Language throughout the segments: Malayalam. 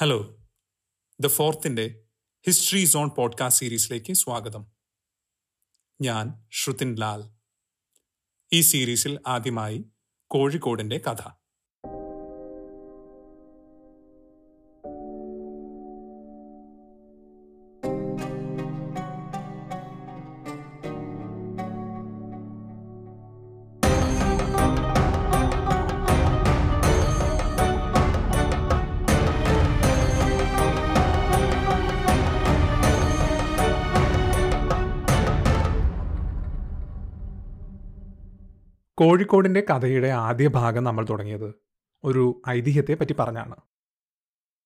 ഹലോ, ദ ഫോർത്തിൻ്റെ ഹിസ്റ്ററി സോൺ പോഡ്കാസ്റ്റ് സീരീസിലേക്ക് സ്വാഗതം. ഞാൻ ശ്രുതിൻ ലാൽ. ഈ സീരീസിൽ ആദ്യമായി കോഴിക്കോടിൻ്റെ കഥ. കോഴിക്കോടിൻ്റെ കഥയുടെ ആദ്യ ഭാഗം നമ്മൾ തുടങ്ങിയത് ഒരു ഐതിഹ്യത്തെ പറ്റി പറഞ്ഞാണ്.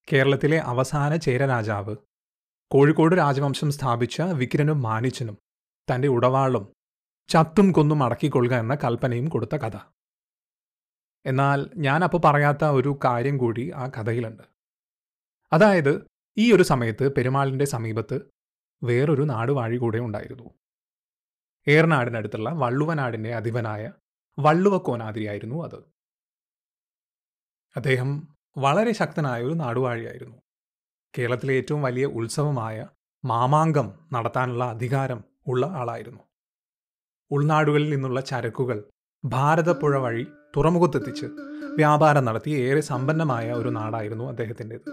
കേരളത്തിലെ അവസാന ചേര രാജാവ്, കോഴിക്കോട് രാജവംശം സ്ഥാപിച്ച വിക്കിരനും മാനിച്ചനും തൻ്റെ ഉടവാളും ചത്തും കൊന്നും അടക്കിക്കൊള്ളുക എന്ന കൽപ്പനയും കൊടുത്ത കഥ. എന്നാൽ ഞാനപ്പോൾ പറയാത്ത ഒരു കാര്യം കൂടി ആ കഥയിലുണ്ട്. അതായത്, ഈ ഒരു സമയത്ത് പെരുമാളിൻ്റെ സമീപത്ത് വേറൊരു നാടുവാഴി കൂടെ ഉണ്ടായിരുന്നു. ഏർനാടിനടുത്തുള്ള വള്ളുവനാടിൻ്റെ അധിപനായ വള്ളുവക്കോനാതിരി ആയിരുന്നു അത്. അദ്ദേഹം വളരെ ശക്തനായ ഒരു നാടുവാഴിയായിരുന്നു. കേരളത്തിലെ ഏറ്റവും വലിയ ഉത്സവമായ മാമാങ്കം നടത്താനുള്ള അധികാരം ഉള്ള ആളായിരുന്നു. ഉൾനാടുകളിൽ നിന്നുള്ള ചരക്കുകൾ ഭാരതപ്പുഴ വഴി തുറമുഖത്തെത്തിച്ച് വ്യാപാരം നടത്തി ഏറെ സമ്പന്നമായ ഒരു നാടായിരുന്നു അദ്ദേഹത്തിൻ്റേത്.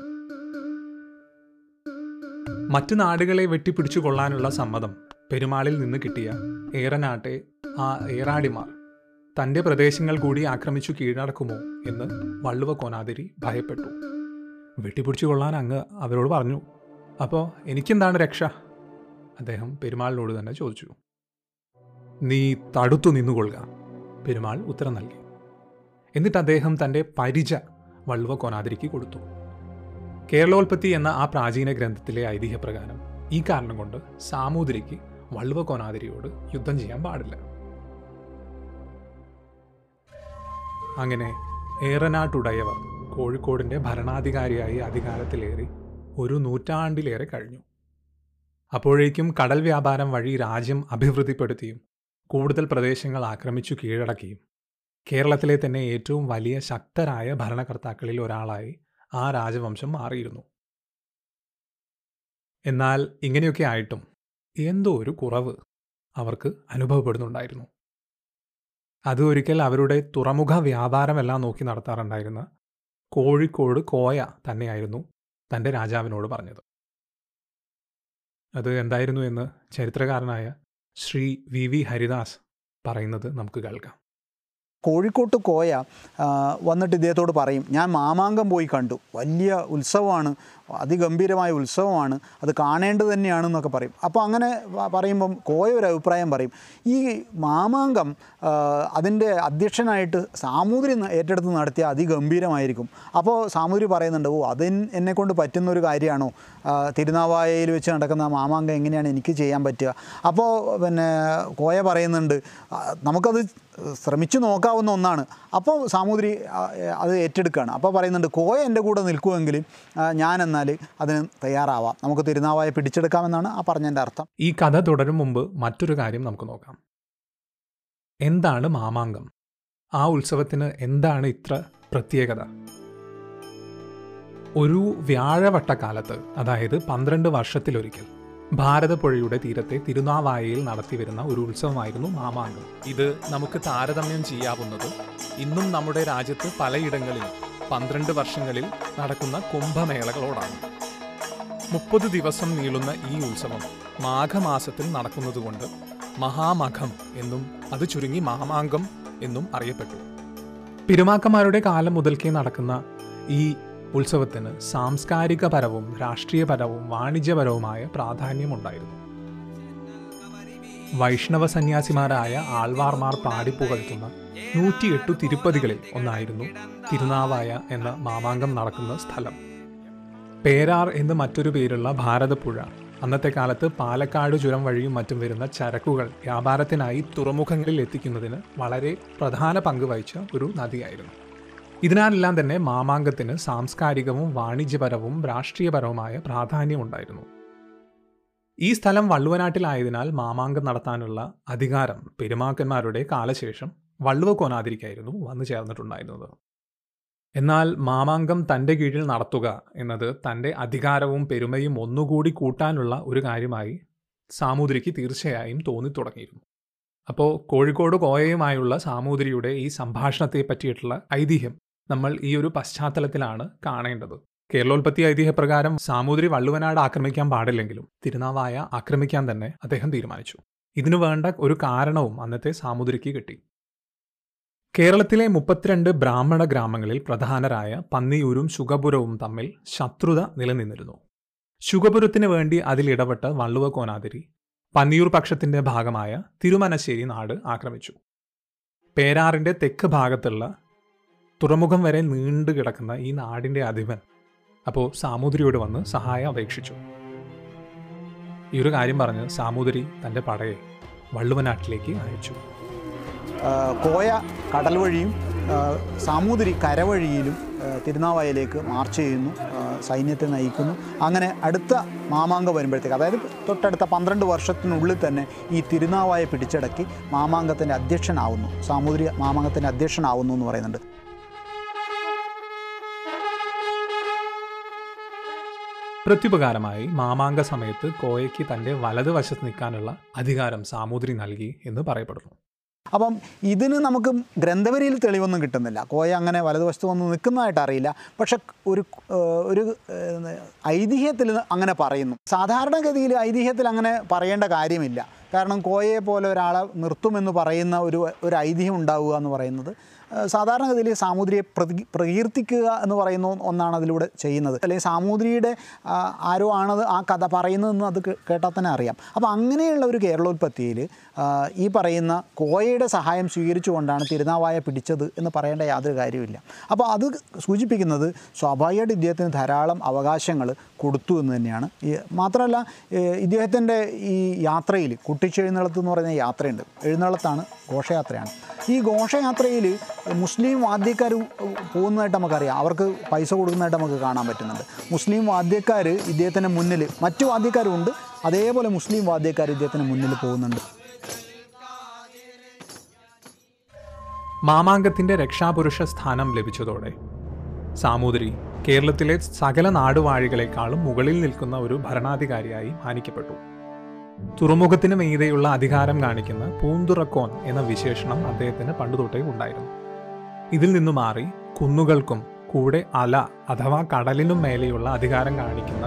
മറ്റ് നാടുകളെ വെട്ടിപ്പിടിച്ചു കൊള്ളാനുള്ള സമ്മതം പെരുമാളിൽ നിന്ന് കിട്ടിയ ഏറനാട്ടെ ആ ഏറാടിമാർ തൻ്റെ പ്രദേശങ്ങൾ കൂടി ആക്രമിച്ചു കീഴടക്കുമോ എന്ന് വള്ളുവക്കോനാതിരി ഭയപ്പെട്ടു. വെട്ടിപ്പിടിച്ചു കൊള്ളാൻ അങ്ങ് അവരോട് പറഞ്ഞു. അപ്പോൾ എനിക്കെന്താണ് രക്ഷ? അദ്ദേഹം പെരുമാളിനോട് തന്നെ ചോദിച്ചു. നീ തടുത്തു നിന്നുകൊള്ളുക, പെരുമാൾ ഉത്തരം നൽകി. എന്നിട്ട് അദ്ദേഹം തൻ്റെ പരിച വള്ളുവക്കോനാതിരിക്ക് കൊടുത്തു. കേരളോത്പത്തി എന്ന ആ പ്രാചീന ഗ്രന്ഥത്തിലെ ഐതിഹ്യപ്രകാരം ഈ കാരണം കൊണ്ട് സാമൂതിരിക്ക് വള്ളുവക്കോനാതിരിയോട് യുദ്ധം ചെയ്യാൻ പാടില്ല. അങ്ങനെ ഏറനാട്ടുടയവർ കോഴിക്കോടിൻ്റെ ഭരണാധികാരിയായി അധികാരത്തിലേറി ഒരു നൂറ്റാണ്ടിലേറെ കഴിഞ്ഞു. അപ്പോഴേക്കും കടൽ വ്യാപാരം വഴി രാജ്യം അഭിവൃദ്ധിപ്പെടുത്തിയും കൂടുതൽ പ്രദേശങ്ങൾ ആക്രമിച്ചു കീഴടക്കിയും കേരളത്തിലെ തന്നെ ഏറ്റവും വലിയ ശക്തരായ ഭരണകർത്താക്കളിൽ ഒരാളായി ആ രാജവംശം മാറിയിരുന്നു. എന്നാൽ ഇങ്ങനെയൊക്കെ ആയിട്ടും എന്തോ ഒരു കുറവ് അവർക്ക് അനുഭവപ്പെടുന്നുണ്ടായിരുന്നു. അത് ഒരിക്കൽ അവരുടെ തുറമുഖ വ്യാപാരമെല്ലാം നോക്കി നടത്താറുണ്ടായിരുന്ന കോഴിക്കോട് കോയ തന്നെയായിരുന്നു തൻ്റെ രാജാവിനോട് പറഞ്ഞത്. അത് എന്തായിരുന്നു എന്ന് ചരിത്രകാരനായ ശ്രീ വി ഹരിദാസ് പറയുന്നത് നമുക്ക് കേൾക്കാം. കോഴിക്കോട്ട് കോയ വന്നിട്ട് ഇദ്ദേഹത്തോട് പറയും, ഞാൻ മാമാങ്കം പോയി കണ്ടു, വലിയ ഉത്സവമാണ്, അതിഗംഭീരമായ ഉത്സവമാണ്, അത് കാണേണ്ടത് തന്നെയാണെന്നൊക്കെ പറയും. അപ്പോൾ അങ്ങനെ പറയുമ്പം കോയ ഒരു അഭിപ്രായം പറയും, ഈ മാമാങ്കം അതിൻ്റെ അധ്യക്ഷനായിട്ട് സാമൂതിരി ഏറ്റെടുത്ത് നടത്തിയ അതിഗംഭീരമായിരിക്കും. അപ്പോൾ സാമൂതിരി പറയുന്നുണ്ട്, ഓ അത് എന്നെക്കൊണ്ട് പറ്റുന്നൊരു കാര്യമാണോ, തിരുനാവായയിൽ വെച്ച് നടക്കുന്ന മാമാങ്കം എങ്ങനെയാണ് എനിക്ക് ചെയ്യാൻ പറ്റുക? അപ്പോൾ പിന്നെ കോയ പറയുന്നുണ്ട്, നമുക്കത് ശ്രമിച്ചു നോക്കാവുന്ന ഒന്നാണ്. അപ്പോൾ സാമൂതിരി അത് ഏറ്റെടുക്കുകയാണ്. അപ്പോൾ പറയുന്നുണ്ട്, കോയ എൻ്റെ കൂടെ നിൽക്കുമെങ്കിൽ ഞാനെന്നാൽ അതിന് തയ്യാറാവാം, നമുക്ക് തിരുനാവായ പിടിച്ചെടുക്കാമെന്നാണ് ആ പറഞ്ഞതിൻ്റെ അർത്ഥം. ഈ കഥ തുടരും മുമ്പ് മറ്റൊരു കാര്യം നമുക്ക് നോക്കാം. എന്താണ് മാമാങ്കം? ആ ഉത്സവത്തിന് എന്താണ് ഇത്ര പ്രത്യേകത? ഒരു വ്യാഴവട്ടക്കാലത്ത്, അതായത് 12 വർഷത്തിലൊരിക്കൽ, ഭാരതപ്പുഴയുടെ തീരത്തെ തിരുനാവായയിൽ നടത്തിവരുന്ന ഒരു ഉത്സവമായിരുന്നു മാമാങ്കം. ഇത് നമുക്ക് താരതമ്യം ചെയ്യാവുന്നത് ഇന്നും നമ്മുടെ രാജ്യത്ത് പലയിടങ്ങളിൽ 12 വർഷങ്ങളിൽ നടക്കുന്ന കുംഭമേളകളോടാണ്. 30 ദിവസം നീളുന്ന ഈ ഉത്സവം മാഘമാസത്തിൽ നടക്കുന്നതുകൊണ്ട് മഹാമഘം എന്നും അത് ചുരുങ്ങി മാമാങ്കം എന്നും അറിയപ്പെട്ടു. പിരുമാക്കന്മാരുടെ കാലം മുതൽക്കേ നടക്കുന്ന ഈ ഉത്സവത്തിന് സാംസ്കാരികപരവും രാഷ്ട്രീയപരവും വാണിജ്യപരവുമായ പ്രാധാന്യമുണ്ടായിരുന്നു. വൈഷ്ണവ സന്യാസിമാരായ ആൾവാർമാർ പാടിപ്പുകഴ്ത്തുന്ന 108 തിരുപ്പതികളിൽ ഒന്നായിരുന്നു തിരുനാവായ എന്ന മാമാങ്കം നടക്കുന്ന സ്ഥലം. പേരാർ എന്ന് മറ്റൊരു പേരുള്ള ഭാരതപ്പുഴ അന്നത്തെ കാലത്ത് പാലക്കാട് ചുരം വഴിയും മറ്റും വരുന്ന ചരക്കുകൾ വ്യാപാരത്തിനായി തുറമുഖങ്ങളിൽ എത്തിക്കുന്നതിന് വളരെ പ്രധാന പങ്ക് വഹിച്ച ഒരു നദിയായിരുന്നു. ഇതിനാലെല്ലാം തന്നെ മാമാങ്കത്തിന് സാംസ്കാരികവും വാണിജ്യപരവും രാഷ്ട്രീയപരവുമായ പ്രാധാന്യമുണ്ടായിരുന്നു. ഈ സ്ഥലം വള്ളുവനാട്ടിലായതിനാൽ മാമാങ്കം നടത്താനുള്ള അധികാരം പെരുമാക്കന്മാരുടെ കാലശേഷം വള്ളുവക്കോനാതിരിക്കായിരുന്നു വന്നു ചേർന്നിട്ടുണ്ടായിരുന്നത്. എന്നാൽ മാമാങ്കം തൻ്റെ കീഴിൽ നടത്തുക എന്നത് തൻ്റെ അധികാരവും പെരുമയും ഒന്നുകൂടി കൂട്ടാനുള്ള ഒരു കാര്യമായി സാമൂതിരിക്ക് തീർച്ചയായും തോന്നിത്തുടങ്ങിയിരുന്നു. അപ്പോൾ കോഴിക്കോട് കോയയുമായുള്ള സാമൂതിരിയുടെ ഈ സംഭാഷണത്തെ പറ്റിയിട്ടുള്ള ഐതിഹ്യം നമ്മൾ ഈ ഒരു പശ്ചാത്തലത്തിലാണ് കാണേണ്ടത്. കേരളോത്പത്തി ഐതിഹ്യപ്രകാരം സാമൂതിരി വള്ളുവനാട് ആക്രമിക്കാൻ പാടില്ലെങ്കിലും തിരുനാവായ ആക്രമിക്കാൻ തന്നെ അദ്ദേഹം തീരുമാനിച്ചു. ഇതിനു വേണ്ട ഒരു കാരണവും അന്നത്തെ സാമൂതിരിക്ക് കിട്ടി. കേരളത്തിലെ 32 ബ്രാഹ്മണ ഗ്രാമങ്ങളിൽ പ്രധാനരായ പന്നിയൂരും ശുകപുരവും തമ്മിൽ ശത്രുത നിലനിന്നിരുന്നു. ശുകപുരത്തിന് വേണ്ടി അതിലിടപെട്ട് വള്ളുവകോനാതിരി പന്നിയൂർ പക്ഷത്തിൻ്റെ ഭാഗമായ തിരുമനശ്ശേരി നാട് ആക്രമിച്ചു. പേരാറിൻ്റെ തെക്ക് ഭാഗത്തുള്ള തുറമുഖം വരെ നീണ്ടു കിടക്കുന്ന ഈ നാടിൻ്റെ അധിപൻ അപ്പോൾ സാമൂതിരിയോട് വന്ന് സഹായം അപേക്ഷിച്ചു. ഈ ഒരു കാര്യം പറഞ്ഞ് സാമൂതിരി തൻ്റെ പടയെ വള്ളുവനാട്ടിലേക്ക് അയച്ചു. കോയ കടൽ വഴിയും സാമൂതിരി കരവഴിയിലും തിരുനാവായയിലേക്ക് മാർച്ച് ചെയ്യുന്നു, സൈന്യത്തെ നയിക്കുന്നു. അങ്ങനെ അടുത്ത മാമാങ്കം വരുമ്പോഴത്തേക്ക്, അതായത് തൊട്ടടുത്ത 12 വർഷത്തിനുള്ളിൽ തന്നെ ഈ തിരുനാവായ പിടിച്ചടക്കി മാമാങ്കത്തിൻ്റെ അധ്യക്ഷനാവുന്നു സാമൂതിരി. മാമാങ്കത്തിൻ്റെ അധ്യക്ഷനാവുന്നു എന്ന് പറയുന്നുണ്ട്. പ്രത്യുപകാരമായി മാമാങ്ക സമയത്ത് കോയയ്ക്ക് തൻ്റെ വലതുവശത്ത് നിൽക്കാനുള്ള അധികാരം സാമൂതിരി നൽകി എന്ന് പറയപ്പെടുന്നു. അപ്പം ഇതിന് നമുക്ക് ഗ്രന്ഥവരിയിൽ തെളിവൊന്നും കിട്ടുന്നില്ല. കോയ അങ്ങനെ വലതുവശത്ത് വന്ന് നിൽക്കുന്നതായിട്ട് അറിയില്ല. പക്ഷെ ഒരു ഐതിഹ്യത്തിൽ അങ്ങനെ പറയുന്നു. സാധാരണഗതിയിൽ ഐതിഹ്യത്തിൽ അങ്ങനെ പറയേണ്ട കാര്യമില്ല. കാരണം കോയയെ പോലെ ഒരാളെ നിർത്തുമെന്ന് പറയുന്ന ഒരു ഐതിഹ്യം ഉണ്ടാവുക എന്ന് പറയുന്നത് സാധാരണഗതിയിൽ സാമൂതിരിയെ പ്രകീർത്തിക്കുക എന്ന് പറയുന്ന ഒന്നാണ് അതിലൂടെ ചെയ്യുന്നത്. അല്ലെങ്കിൽ സാമൂതിരിയുടെ ആരോ ആണത് ആ കഥ പറയുന്നതെന്ന് അത് കേട്ടാൽ തന്നെ അറിയാം. അപ്പോൾ അങ്ങനെയുള്ള ഒരു കേരളോത്പത്തിയിൽ ഈ പറയുന്ന കോയയുടെ സഹായം സ്വീകരിച്ചുകൊണ്ടാണ് തിരുനാവായ പിടിച്ചത് എന്ന് പറയേണ്ട യാതൊരു കാര്യമില്ല. അപ്പോൾ അത് സൂചിപ്പിക്കുന്നത് സ്വാഭാവികമായിട്ട് ഇദ്ദേഹത്തിന് ധാരാളം അവകാശങ്ങൾ കൊടുത്തു എന്ന് തന്നെയാണ്. മാത്രമല്ല ഇദ്ദേഹത്തിൻ്റെ ഈ യാത്രയിൽ കുട്ടിച്ചെഴുന്നള്ളത്ത് എന്ന് പറയുന്ന യാത്രയുണ്ട്. എഴുന്നള്ളത്താണ്, ഘോഷയാത്രയാണ്. ഈ ഘോഷയാത്രയിൽ മുസ്ലിം വാദ്യക്കാർ പോകുന്നതായിട്ട് നമുക്കറിയാം. അവർക്ക് പൈസ കൊടുക്കുന്നതായിട്ട് നമുക്ക് കാണാൻ പറ്റുന്നുണ്ട്. മുസ്ലിം വാദ്യക്കാർ ഇദ്ദേഹത്തിൻ്റെ മുന്നിൽ, മറ്റു വാദ്യക്കാരുണ്ട്, അതേപോലെ മുസ്ലിം വാദ്യക്കാർ ഇദ്ദേഹത്തിൻ്റെ മുന്നിൽ പോകുന്നുണ്ട്. മാമാങ്കത്തിൻ്റെ രക്ഷാപുരുഷ സ്ഥാനം ലഭിച്ചതോടെ സാമൂതിരി കേരളത്തിലെ സകല നാടുവാഴികളെക്കാളും മുകളിൽ നിൽക്കുന്ന ഒരു ഭരണാധികാരിയായി മാനിക്കപ്പെട്ടു. തുറമുഖത്തിന് മീതെയുള്ള അധികാരം കാണിക്കുന്ന പൂന്തുറക്കോൻ എന്ന വിശേഷണം അദ്ദേഹത്തിന് പണ്ടുതൊട്ടേ ഉണ്ടായിരുന്നു. ഇതിൽ നിന്നു മാറി കുന്നുകൾക്കും കൂടെ അല അഥവാ കടലിനും മേലെയുള്ള അധികാരം കാണിക്കുന്ന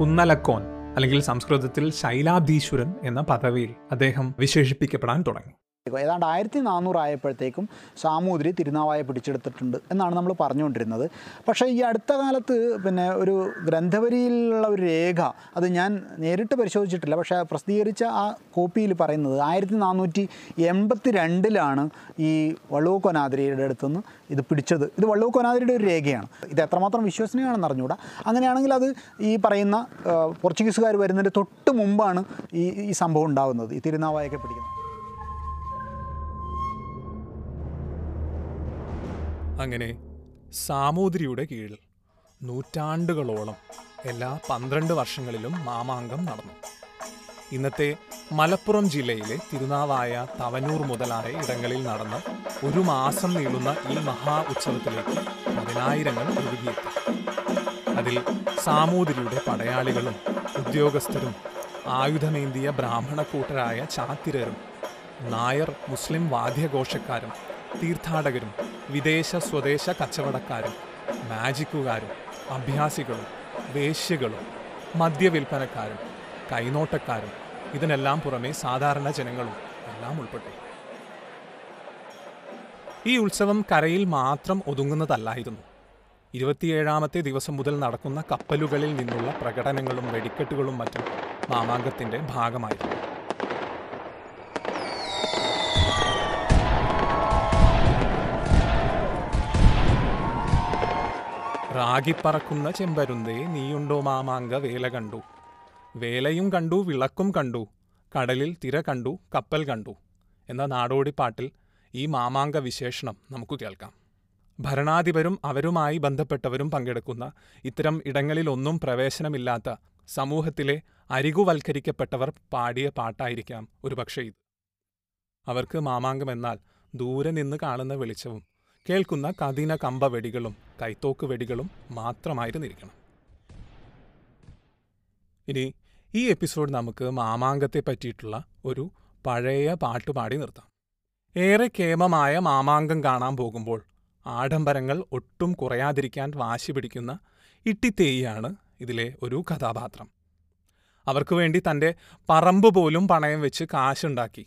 കുന്നലക്കോൻ അല്ലെങ്കിൽ സംസ്കൃതത്തിൽ ശൈലാധീശ്വരൻ എന്ന പദവിയിൽ അദ്ദേഹം വിശേഷിപ്പിക്കപ്പെടാൻ തുടങ്ങി. ഏതാണ്ട് 1400 ആയപ്പോഴത്തേക്കും സാമൂതിരി തിരുനാവായ പിടിച്ചെടുത്തിട്ടുണ്ട് എന്നാണ് നമ്മൾ പറഞ്ഞുകൊണ്ടിരുന്നത്. പക്ഷേ ഈ അടുത്ത കാലത്ത് പിന്നെ ഒരു ഗ്രന്ഥവരിയിലുള്ള ഒരു രേഖ, അത് ഞാൻ നേരിട്ട് പരിശോധിച്ചിട്ടില്ല, പക്ഷേ പ്രസിദ്ധീകരിച്ച ആ കോപ്പിയിൽ പറയുന്നത് 1482-ലാണ് ഈ വള്ളുവകോനാതിരിയുടെ അടുത്തുനിന്ന് ഇത് പിടിച്ചത്. ഇത് വള്ളുവകോനാതിരിയുടെ ഒരു രേഖയാണ്. ഇത് എത്രമാത്രം വിശ്വസനീയമാണെന്ന് അറിഞ്ഞുകൂടാ. അങ്ങനെയാണെങ്കിൽ അത് ഈ പറയുന്ന പോർച്ചുഗീസുകാർ വരുന്നതിൻ്റെ തൊട്ട് മുമ്പാണ് ഈ സംഭവം ഉണ്ടാകുന്നത്, ഈ തിരുനാവായൊക്കെ പിടിക്കുന്നത്. അങ്ങനെ സാമൂതിരിയുടെ കീഴിൽ നൂറ്റാണ്ടുകളോളം എല്ലാ 12 വർഷങ്ങളിലും മാമാങ്കം നടന്നു. ഇന്നത്തെ മലപ്പുറം ജില്ലയിലെ തിരുനാവായ, തവനൂർ മുതലായ ഇടങ്ങളിൽ നടന്ന 1 മാസം നീളുന്ന ഈ മഹാ ഉത്സവത്തിലേക്ക് 10,000ങ്ങൾ ഒഴുകിയെത്തി. അതിൽ സാമൂതിരിയുടെ പടയാളികളും ഉദ്യോഗസ്ഥരും ആയുധമേന്തിയ ബ്രാഹ്മണക്കൂട്ടരായ ചാത്തിരരും നായർ മുസ്ലിം വാദ്യഘോഷക്കാരും തീർത്ഥാടകരും വിദേശ സ്വദേശ കച്ചവടക്കാരും മാജിക്കുകാരും അഭ്യാസികളും വേശ്യകളും മദ്യവിൽപ്പനക്കാരും കൈനോട്ടക്കാരും ഇതിനെല്ലാം പുറമെ സാധാരണ ജനങ്ങളും എല്ലാം ഉൾപ്പെട്ടു. ഈ ഉത്സവം കരയിൽ മാത്രം ഒതുങ്ങുന്നതല്ലായിരുന്നു. 27-ാമത്തെ ദിവസം മുതൽ നടക്കുന്ന കപ്പലുകളിൽ നിന്നുള്ള പ്രകടനങ്ങളും വെടിക്കെട്ടുകളും മറ്റും മാമാങ്കത്തിൻ്റെ ഭാഗമായിരുന്നു. റാഗിപ്പറക്കുന്ന ചെമ്പരുന്തേ നീയുണ്ടോ മാമാങ്ക വേല കണ്ടു, വേലയും കണ്ടു വിളക്കും കണ്ടു, കടലിൽ തിര കണ്ടു കപ്പൽ കണ്ടു എന്ന നാടോടിപ്പാട്ടിൽ ഈ മാമാങ്ക വിശേഷണം നമുക്ക് കേൾക്കാം. ഭരണാധിപരും അവരുമായി ബന്ധപ്പെട്ടവരും പങ്കെടുക്കുന്ന ഇത്തരം ഇടങ്ങളിലൊന്നും പ്രവേശനമില്ലാത്ത സമൂഹത്തിലെ അരികുവൽക്കരിക്കപ്പെട്ടവർ പാടിയ പാട്ടായിരിക്കാം ഒരുപക്ഷെ ഇത്. അവർക്ക് മാമാങ്കമെന്നാൽ ദൂരെ നിന്ന് കാണുന്ന വെളിച്ചവും കേൾക്കുന്ന കഠിന കമ്പ വെടികളും കൈത്തോക്ക് വെടികളും മാത്രമായിരുന്നിരിക്കണം. ഇനി ഈ എപ്പിസോഡ് നമുക്ക് മാമാങ്കത്തെ പറ്റിയിട്ടുള്ള ഒരു പഴയ പാട്ടുപാടി നിർത്താം. ഏറെ കേമമായ മാമാങ്കം കാണാൻ പോകുമ്പോൾ ആഡംബരങ്ങൾ ഒട്ടും കുറയാതിരിക്കാൻ വാശി പിടിക്കുന്ന ഇട്ടിത്തേയാണ് ഇതിലെ ഒരു കഥാപാത്രം. അവർക്ക് വേണ്ടി തൻ്റെ പറമ്പ് പോലും പണയം വെച്ച് കാശുണ്ടാക്കി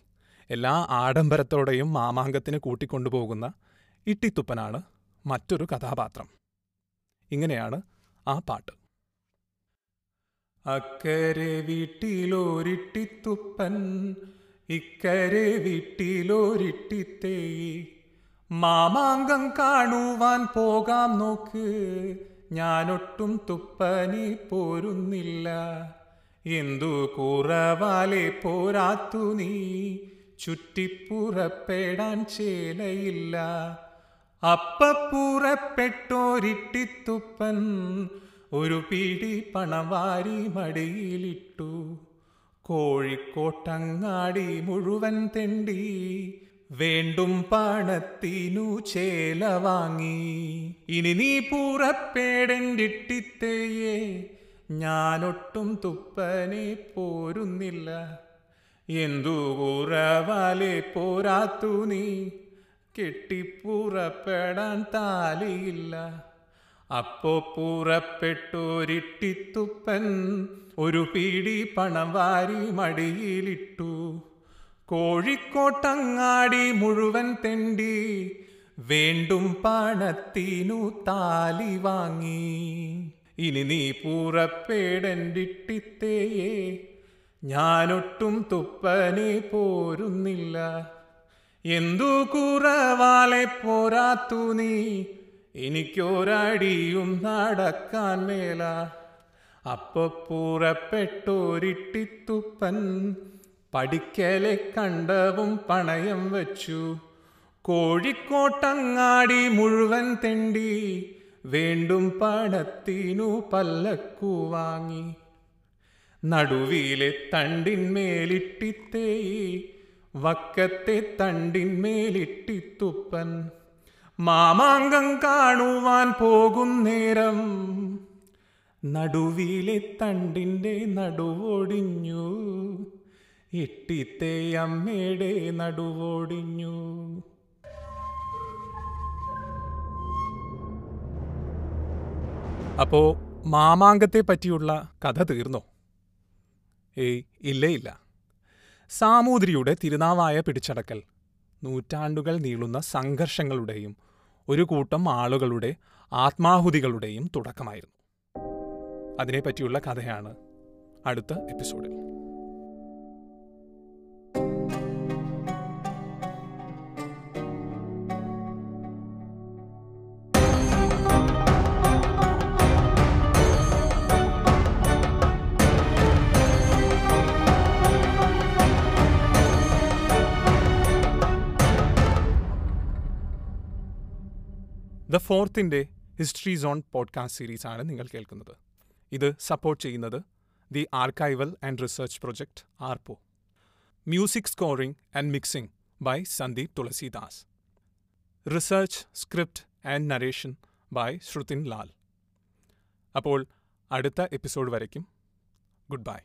എല്ലാ ആഡംബരത്തോടെയും മാമാങ്കത്തിന് കൂട്ടിക്കൊണ്ടുപോകുന്ന ഇട്ടിത്തുപ്പനാണ് മറ്റൊരു കഥാപാത്രം. ഇങ്ങനെയാണ് ആ പാട്ട്. അക്കരെ വീട്ടിലോരിട്ടിത്തുപ്പൻ, ഇക്കരെ വീട്ടിലോരിട്ടിത്തേയി, മാമാങ്കം കാണുവാൻ പോകാം നോക്ക്, ഞാനൊട്ടും തുപ്പനി പോരുന്നില്ല, എന്തു കുറവാലെ പോരാത്തു നീ, ചുറ്റിപ്പുറപ്പെടാൻ ചേലയില്ല. അപ്പപ്പുറപ്പെട്ടോരിട്ടിത്തുപ്പൻ ഒരു പിടി പണവാരി മടിയിലിട്ടു, കോഴിക്കോട്ടങ്ങാടി മുഴുവൻ തെണ്ടി, വേണ്ടും പണത്തിനു ചേല വാങ്ങി. ഇനി നീ പുറപ്പെടേണ്ടിട്ടിത്തേയേ, ഞാനൊട്ടും തുപ്പനെ പോരുന്നില്ല, എന്തു കുറവാലെ പോരാത്തു നീ, കെട്ടിപ്പുറപ്പെടാൻ താലിയില്ല. അപ്പോ പുറപ്പെട്ടോരിട്ടിത്തുപ്പൻ ഒരു പിടി പണം വാരി മടിയിലിട്ടു, കോഴിക്കോട്ടങ്ങാടി മുഴുവൻ തെണ്ടി, വേണ്ടും പണത്തിനു താലി വാങ്ങി. ഇനി നീ പുറപ്പെടേണ്ടിട്ടിത്തേയേ, ഞാനൊട്ടും തുപ്പനെ പോരുന്നില്ല, എന്തു കുറവാലെ പോരാത്തു നീ, എനിക്കൊരടിയും നടക്കാൻ മേല. അപ്പൊ പുറപ്പെട്ടോരിട്ടിത്തുപ്പൻ പഠിക്കലെ കണ്ടവും പണയം വച്ചു, കോഴിക്കോട്ടങ്ങാടി മുഴുവൻ തെണ്ടി, വേണ്ടും പണത്തിനു പല്ലക്കു വാങ്ങി. നടുവിലെ തണ്ടിന്മേലിട്ടിത്തേയി, വക്കത്തെ തണ്ടിന്മേലിട്ടിത്തുപ്പൻ, മാമാങ്കം കാണുവാൻ പോകുന്നേരം നടുവിലെ തണ്ടിൻ്റെ നടുവൊടിഞ്ഞു, ഇട്ടിത്തെ അമ്മയുടെ നടുവൊടിഞ്ഞു. അപ്പോ മാമാങ്കത്തെ പറ്റിയുള്ള കഥ തീർന്നോ? ഏയ് ഇല്ല ഇല്ല. സാമൂതിരിയുടെ തിരുനാവായ പിടിച്ചടക്കൽ നൂറ്റാണ്ടുകൾ നീളുന്ന സംഘർഷങ്ങളുടെയും ഒരു കൂട്ടം ആളുകളുടെ ആത്മാഹുതികളുടെയും തുടക്കമായിരുന്നു. അതിനെപ്പറ്റിയുള്ള കഥയാണ് അടുത്ത എപ്പിസോഡിൽ. ദ ഫോർത്തിൻ്റെ ഹിസ്റ്ററി സോൺ പോഡ്കാസ്റ്റ് സീരീസാണ് നിങ്ങൾ കേൾക്കുന്നത്. ഇത് സപ്പോർട്ട് ചെയ്യുന്നത് the archival and research project ARPO. Music scoring and mixing by Sandeep Thulasidas. Research, script and narration by Shruthin Lal. അപ്പോൾ അടുത്ത എപ്പിസോഡ് വരയ്ക്കും. Good bye.